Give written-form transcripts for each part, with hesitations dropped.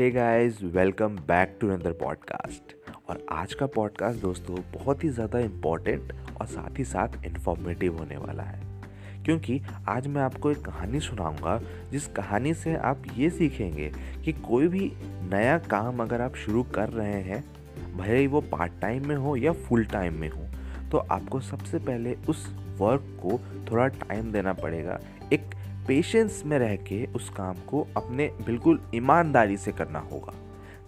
Hey guys, welcome back to another podcast. और आज का पॉडकास्ट दोस्तों बहुत ही ज़्यादा इम्पॉर्टेंट और साथ ही साथ इन्फॉर्मेटिव होने वाला है, क्योंकि आज मैं आपको एक कहानी सुनाऊंगा जिस कहानी से आप ये सीखेंगे कि कोई भी नया काम अगर आप शुरू कर रहे हैं, भले ही वो पार्ट टाइम में हो या फुल टाइम में हो, तो आपको सबसे पहले उस वर्क को थोड़ा टाइम देना पड़ेगा। एक पेशेंस में रह के उस काम को अपने बिल्कुल ईमानदारी से करना होगा,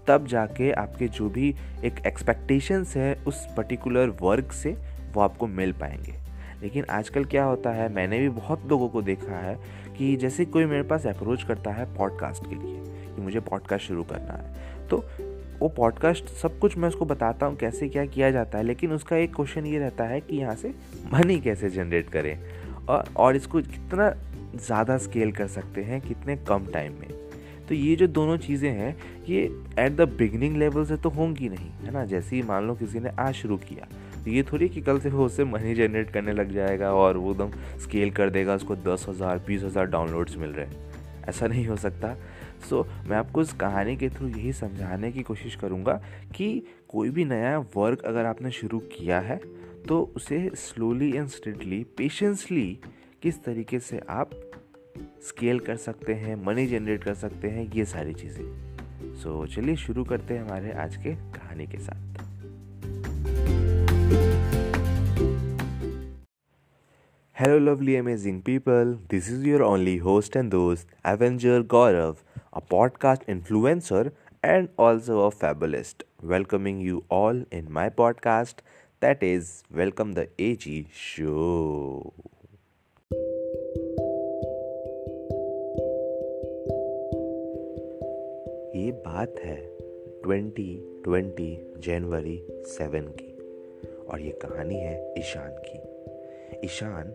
तब जाके आपके जो भी एक एक्सपेक्टेशंस है उस पर्टिकुलर वर्क से वो आपको मिल पाएंगे। लेकिन आजकल क्या होता है, मैंने भी बहुत लोगों को देखा है कि जैसे कोई मेरे पास अप्रोच करता है पॉडकास्ट के लिए कि मुझे पॉडकास्ट शुरू करना है, तो वो पॉडकास्ट सब कुछ मैं उसको बताता हूँ कैसे क्या किया जाता है, लेकिन उसका एक क्वेश्चन ये रहता है कि यहाँ से मनी कैसे जनरेट करें और इसको कितना ज़्यादा स्केल कर सकते हैं, कितने कम टाइम में। तो ये जो दोनों चीज़ें हैं ये एट द बिगिनिंग लेवल से तो होंगी नहीं, है ना। जैसे ही मान लो किसी ने आज शुरू किया तो ये थोड़ी कि कल से वो उससे मनी जनरेट करने लग जाएगा और वो एकदम स्केल कर देगा, उसको 10,000-20,000 डाउनलोड्स मिल रहे हैं, ऐसा नहीं हो सकता। मैं आपको इस कहानी के थ्रू यही समझाने की कोशिश करूँगा कि कोई भी नया वर्क अगर आपने शुरू किया है तो उसे स्लोली एंड स्टेडली, पेशेंसली किस तरीके से आप स्केल कर सकते हैं, मनी जनरेट कर सकते हैं, ये सारी चीज़ें। चलिए शुरू करते हैं हमारे आज के कहानी के साथ। Hello lovely amazing people, this is your only host and दोस्त Avenger Gaurav, a podcast influencer and also a fabulist, welcoming you all in my podcast that is welcome the AG show. ये बात है 2020 जनवरी 7 की और ये कहानी है ईशान की। ईशान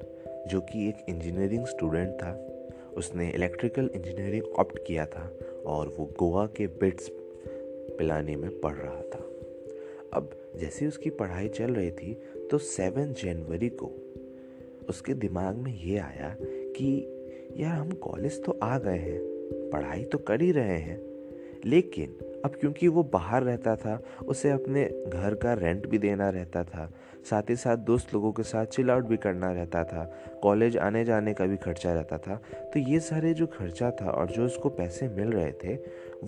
जो कि एक इंजीनियरिंग स्टूडेंट था, उसने इलेक्ट्रिकल इंजीनियरिंग ऑप्ट किया था और वो गोवा के बिट्स पिलानी में पढ़ रहा था। अब जैसे उसकी पढ़ाई चल रही थी तो 7 जनवरी को उसके दिमाग में ये आया कि यार, हम कॉलेज तो आ गए हैं, पढ़ाई तो कर ही रहे हैं, लेकिन अब क्योंकि वो बाहर रहता था, उसे अपने घर का रेंट भी देना रहता था, साथ ही साथ दोस्त लोगों के साथ चिल आउट भी करना रहता था, कॉलेज आने जाने का भी खर्चा रहता था। तो ये सारे जो खर्चा था और जो उसको पैसे मिल रहे थे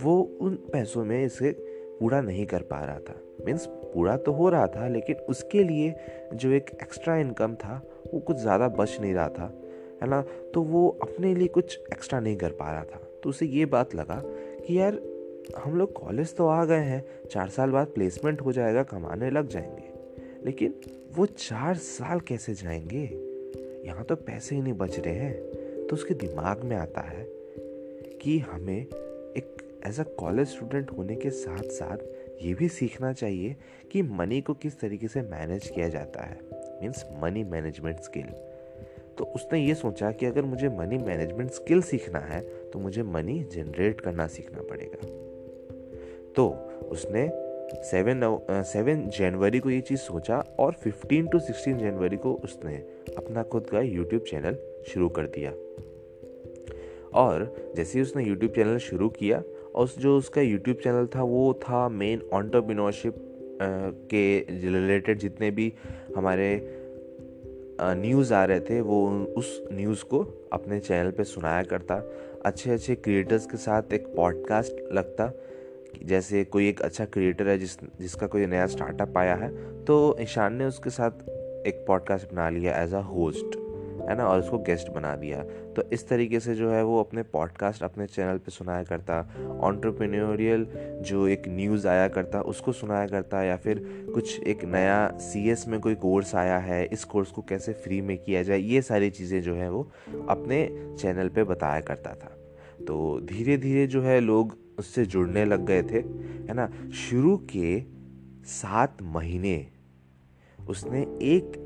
वो उन पैसों में इसे पूरा नहीं कर पा रहा था। मीन्स पूरा तो हो रहा था लेकिन उसके लिए जो एक एक्स्ट्रा इनकम था वो कुछ ज़्यादा बच नहीं रहा था, है ना। तो वो अपने लिए कुछ एक्स्ट्रा नहीं कर पा रहा था। तो उसे ये बात लगा कि यार, हम लोग कॉलेज तो आ गए हैं, 4 साल बाद प्लेसमेंट हो जाएगा, कमाने लग जाएंगे, लेकिन वो 4 साल कैसे जाएंगे, यहाँ तो पैसे ही नहीं बच रहे हैं। तो उसके दिमाग में आता है कि हमें एक एज अ कॉलेज स्टूडेंट होने के साथ साथ ये भी सीखना चाहिए कि मनी को किस तरीके से मैनेज किया जाता है, मीन्स मनी मैनेजमेंट स्किल। तो उसने ये सोचा कि अगर मुझे मनी मैनेजमेंट स्किल सीखना है तो मुझे मनी जनरेट करना सीखना पड़ेगा। तो उसने 7 जनवरी को ये चीज़ सोचा और 15 टू 16 जनवरी को उसने अपना खुद का यूट्यूब चैनल शुरू कर दिया। और जैसे ही उसने यूट्यूब चैनल शुरू किया और जो उसका यूट्यूब चैनल था वो था मेन एंटरप्रेन्योरशिप के रिलेटेड जितने भी हमारे न्यूज़ आ रहे थे वो उस न्यूज़ को अपने चैनल पे सुनाया करता, अच्छे अच्छे क्रिएटर्स के साथ एक पॉडकास्ट लगता। जैसे कोई एक अच्छा क्रिएटर है जिसका कोई नया स्टार्टअप आया है तो ईशान ने उसके साथ एक पॉडकास्ट बना लिया एज अ होस्ट, है ना, और उसको गेस्ट बना दिया। तो इस तरीके से जो है वो अपने पॉडकास्ट अपने चैनल पे सुनाया करता, एंटरप्रेन्योरियल जो एक न्यूज़ आया करता उसको सुनाया करता, या फिर कुछ एक नया CS में कोई कोर्स आया है, इस कोर्स को कैसे फ्री में किया जाए, ये सारी चीज़ें जो है वो अपने चैनल पे बताया करता था। तो धीरे धीरे जो है लोग उससे जुड़ने लग गए थे, है ना। शुरू के 7 महीने उसने 1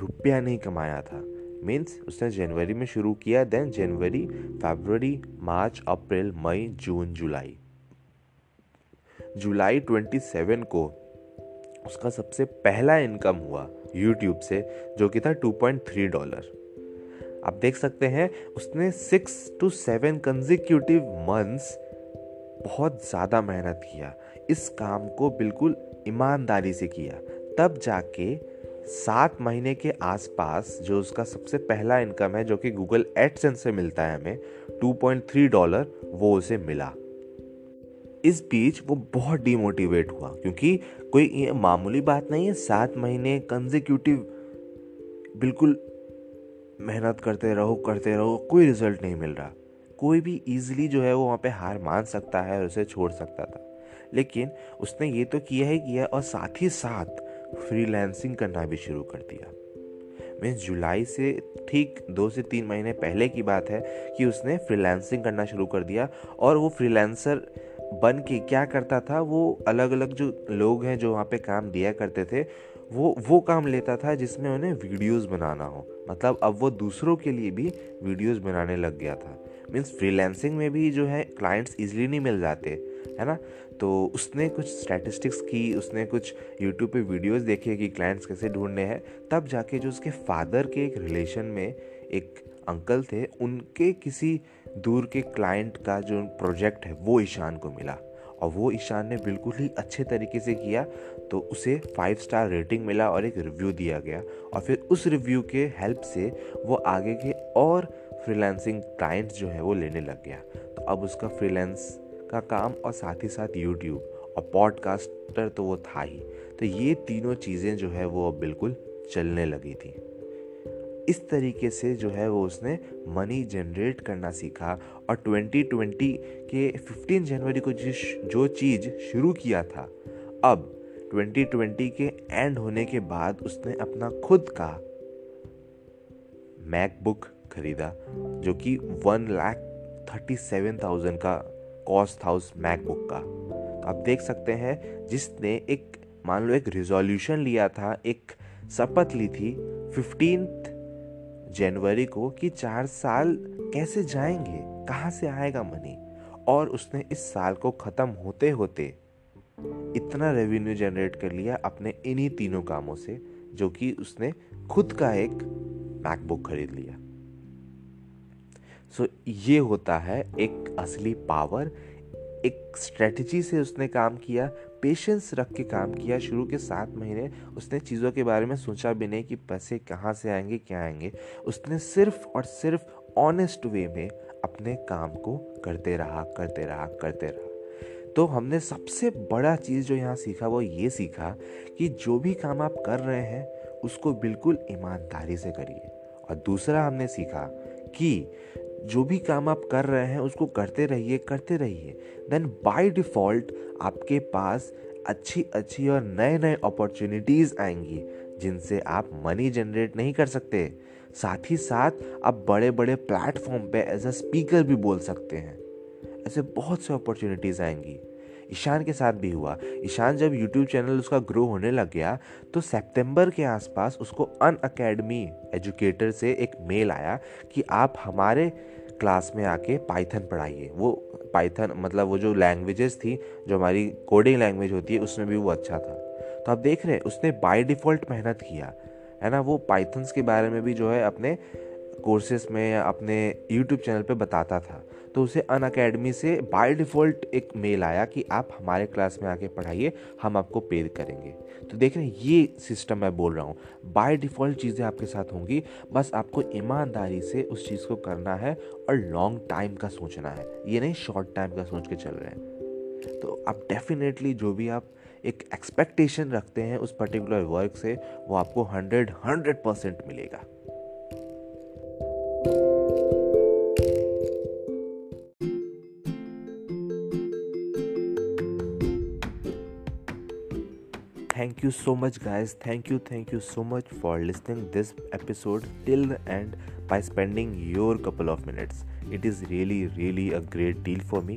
रुपया नहीं कमाया था। मीन्स उसने जनवरी में शुरू किया, देन जनवरी, फरवरी, मार्च, अप्रैल, मई, जून, जुलाई। जुलाई 27 को उसका सबसे पहला इनकम हुआ यूट्यूब से, जो कि था $2.3। आप देख सकते हैं उसने 6 to 7 कंसेक्यूटिव मंथ्स बहुत ज़्यादा मेहनत किया, इस काम को बिल्कुल ईमानदारी से किया, तब जाके 7 महीने के आसपास जो उसका सबसे पहला इनकम है जो कि गूगल एडसेंस से मिलता है हमें $2.3 वो उसे मिला। इस बीच वो बहुत डिमोटिवेट हुआ क्योंकि कोई ये मामूली बात नहीं है, 7 महीने कंसेक्यूटिव बिल्कुल मेहनत करते रहो, कोई रिजल्ट नहीं मिल रहा। कोई भी ईजिली जो है वो वहाँ पे हार मान सकता है और उसे छोड़ सकता था, लेकिन उसने ये तो किया ही किया और साथ ही साथ फ्रीलांसिंग करना भी शुरू कर दिया। मीन्स जुलाई से ठीक 2 से 3 महीने पहले की बात है कि उसने फ्रीलांसिंग करना शुरू कर दिया और वो फ्रीलांसर बन के क्या करता था, वो अलग अलग जो लोग हैं जो वहाँ पे काम दिया करते थे वो काम लेता था जिसमें उन्हें वीडियोस बनाना हो। मतलब अब वो दूसरों के लिए भी वीडियोस बनाने लग गया था। मीन्स फ्रीलांसिंग में भी जो है क्लाइंट्स इजीली नहीं मिल जाते है ना, तो उसने कुछ स्टैटिस्टिक्स की, उसने कुछ यूट्यूब पे वीडियोस देखे कि क्लाइंट्स कैसे ढूंढने हैं, तब जाके जो उसके फादर के एक रिलेशन में एक अंकल थे, उनके किसी दूर के क्लाइंट का जो प्रोजेक्ट है वो ईशान को मिला और वो ईशान ने बिल्कुल ही अच्छे तरीके से किया, तो उसे 5 स्टार रेटिंग मिला और एक रिव्यू दिया गया और फिर उस रिव्यू के हेल्प से वो आगे के और फ्रीलांसिंग क्लाइंट्स जो है वो लेने लग गया। तो अब उसका फ्रीलांस का काम और साथ ही साथ यूट्यूब और पॉडकास्टर तो वो था ही, तो ये तीनों चीज़ें जो है वो अब बिल्कुल चलने लगी थी। इस तरीके से जो है वो उसने मनी जनरेट करना सीखा और 2020 के 15 जनवरी को जो चीज़ शुरू किया था, अब 2020 के एंड होने के बाद उसने अपना खुद का मैकबुक खरीदा जो कि 1,37,000 का कॉस्ट था उस मैकबुक का। तो आप देख सकते हैं जिसने एक मान लो एक रिजोल्यूशन लिया था, एक शपथ ली थी 15 जनवरी को कि 4 साल कैसे जाएंगे, कहाँ से आएगा मनी, और उसने इस साल को ख़त्म होते होते इतना रेवेन्यू जनरेट कर लिया अपने इन्हीं तीनों कामों से, जो कि उसने खुद का एक मैकबुक खरीद लिया। सो ये होता है एक असली पावर। एक स्ट्रेटजी से उसने काम किया, पेशेंस रख के काम किया। शुरू के 7 महीने उसने चीज़ों के बारे में सोचा भी नहीं कि पैसे कहाँ से आएंगे, क्या आएंगे। उसने सिर्फ और सिर्फ ऑनेस्ट वे में अपने काम को करते रहा। तो हमने सबसे बड़ा चीज़ जो यहाँ सीखा वो ये सीखा कि जो भी काम आप कर रहे हैं उसको बिल्कुल ईमानदारी से करिए। और दूसरा हमने सीखा कि जो भी काम आप कर रहे हैं उसको करते रहिए। देन बाय डिफ़ॉल्ट आपके पास अच्छी और नए अपॉर्चुनिटीज़ आएंगी जिनसे आप मनी जनरेट नहीं कर सकते। साथ ही साथ आप बड़े बड़े प्लेटफॉर्म पे एज अ स्पीकर भी बोल सकते हैं, ऐसे बहुत से अपॉर्चुनिटीज़ आएंगी। ईशान के साथ भी हुआ। ईशान जब YouTube चैनल उसका ग्रो होने लग गया तो सितंबर के आसपास उसको अनअकैडमी एजुकेटर से एक मेल आया कि आप हमारे क्लास में आके पाइथन पढ़ाइए। वो पाइथन मतलब वो जो लैंग्वेजेस थी, जो हमारी कोडिंग लैंग्वेज होती है, उसमें भी वो अच्छा था। तो आप देख रहे हैं उसने बाय डिफ़ॉल्ट मेहनत किया है ना, वो पाइथन्स के बारे में भी जो है अपने कोर्सेस में या अपने यूट्यूब चैनल पे बताता था। तो उसे अनअकैडमी से बाय डिफ़ॉल्ट एक मेल आया कि आप हमारे क्लास में आके पढ़ाइए, हम आपको पे करेंगे। तो देख रहे हैं ये सिस्टम मैं बोल रहा हूँ, बाय डिफ़ॉल्ट चीज़ें आपके साथ होंगी, बस आपको ईमानदारी से उस चीज़ को करना है और लॉन्ग टाइम का सोचना है, ये नहीं शॉर्ट टाइम का सोच के चल रहे हैं। तो आप डेफिनेटली जो भी आप एक एक्सपेक्टेशन रखते हैं उस पर्टिकुलर वर्क से, वो आपको 100% मिलेगा। Thank you so much guys, thank you so much for listening this episode till the end by spending your couple of minutes. It is really a great deal for me.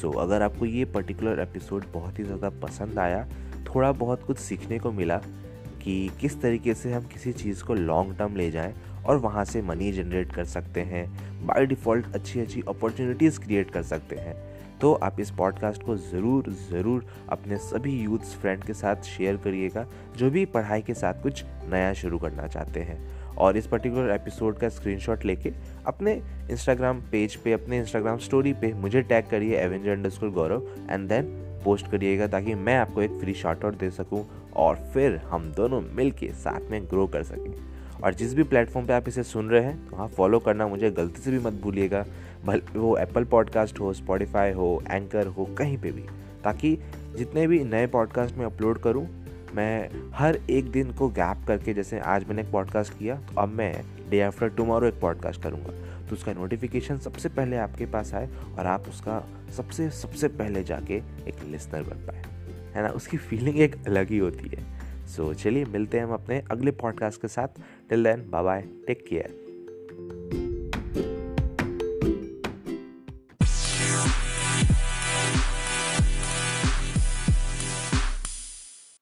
So अगर आपको ये particular episode बहुत ही ज़्यादा पसंद आया, थोड़ा बहुत कुछ सीखने को मिला कि किस तरीके से हम किसी चीज़ को long term ले जाएं और वहाँ से मनी जनरेट कर सकते हैं, बाय डिफ़ॉल्ट अच्छी अपॉर्चुनिटीज़ क्रिएट कर सकते हैं, तो आप इस पॉडकास्ट को ज़रूर अपने सभी यूथ्स फ्रेंड के साथ शेयर करिएगा जो भी पढ़ाई के साथ कुछ नया शुरू करना चाहते हैं। और इस पर्टिकुलर एपिसोड का स्क्रीनशॉट लेके अपने इंस्टाग्राम पेज पे, अपने इंस्टाग्राम स्टोरी पे मुझे टैग करिए avenger_garav एंड देन पोस्ट करिएगा, ताकि मैं आपको एक फ्री शॉर्ट आउट दे सकूं और फिर हम दोनों मिलके साथ में ग्रो कर सकें। और जिस भी प्लेटफॉर्म पे आप इसे सुन रहे हैं, वहाँ फॉलो करना मुझे गलती से भी मत भूलिएगा, भले वो एप्पल पॉडकास्ट हो, स्पॉटिफाई हो, एंकर हो, कहीं पे भी, ताकि जितने भी नए पॉडकास्ट में अपलोड करूं, मैं हर एक दिन को गैप करके, जैसे आज मैंने एक पॉडकास्ट किया तो अब मैं डे आफ्टर टुमारो एक पॉडकास्ट करूंगा, तो उसका नोटिफिकेशन सबसे पहले आपके पास आए और आप उसका सबसे पहले जाके एक लिसनर बन पाए, है ना। उसकी फीलिंग एक अलग ही होती है। सो चलिए मिलते हैं हम अपने अगले पॉडकास्ट के साथ। Till then bye bye, take care.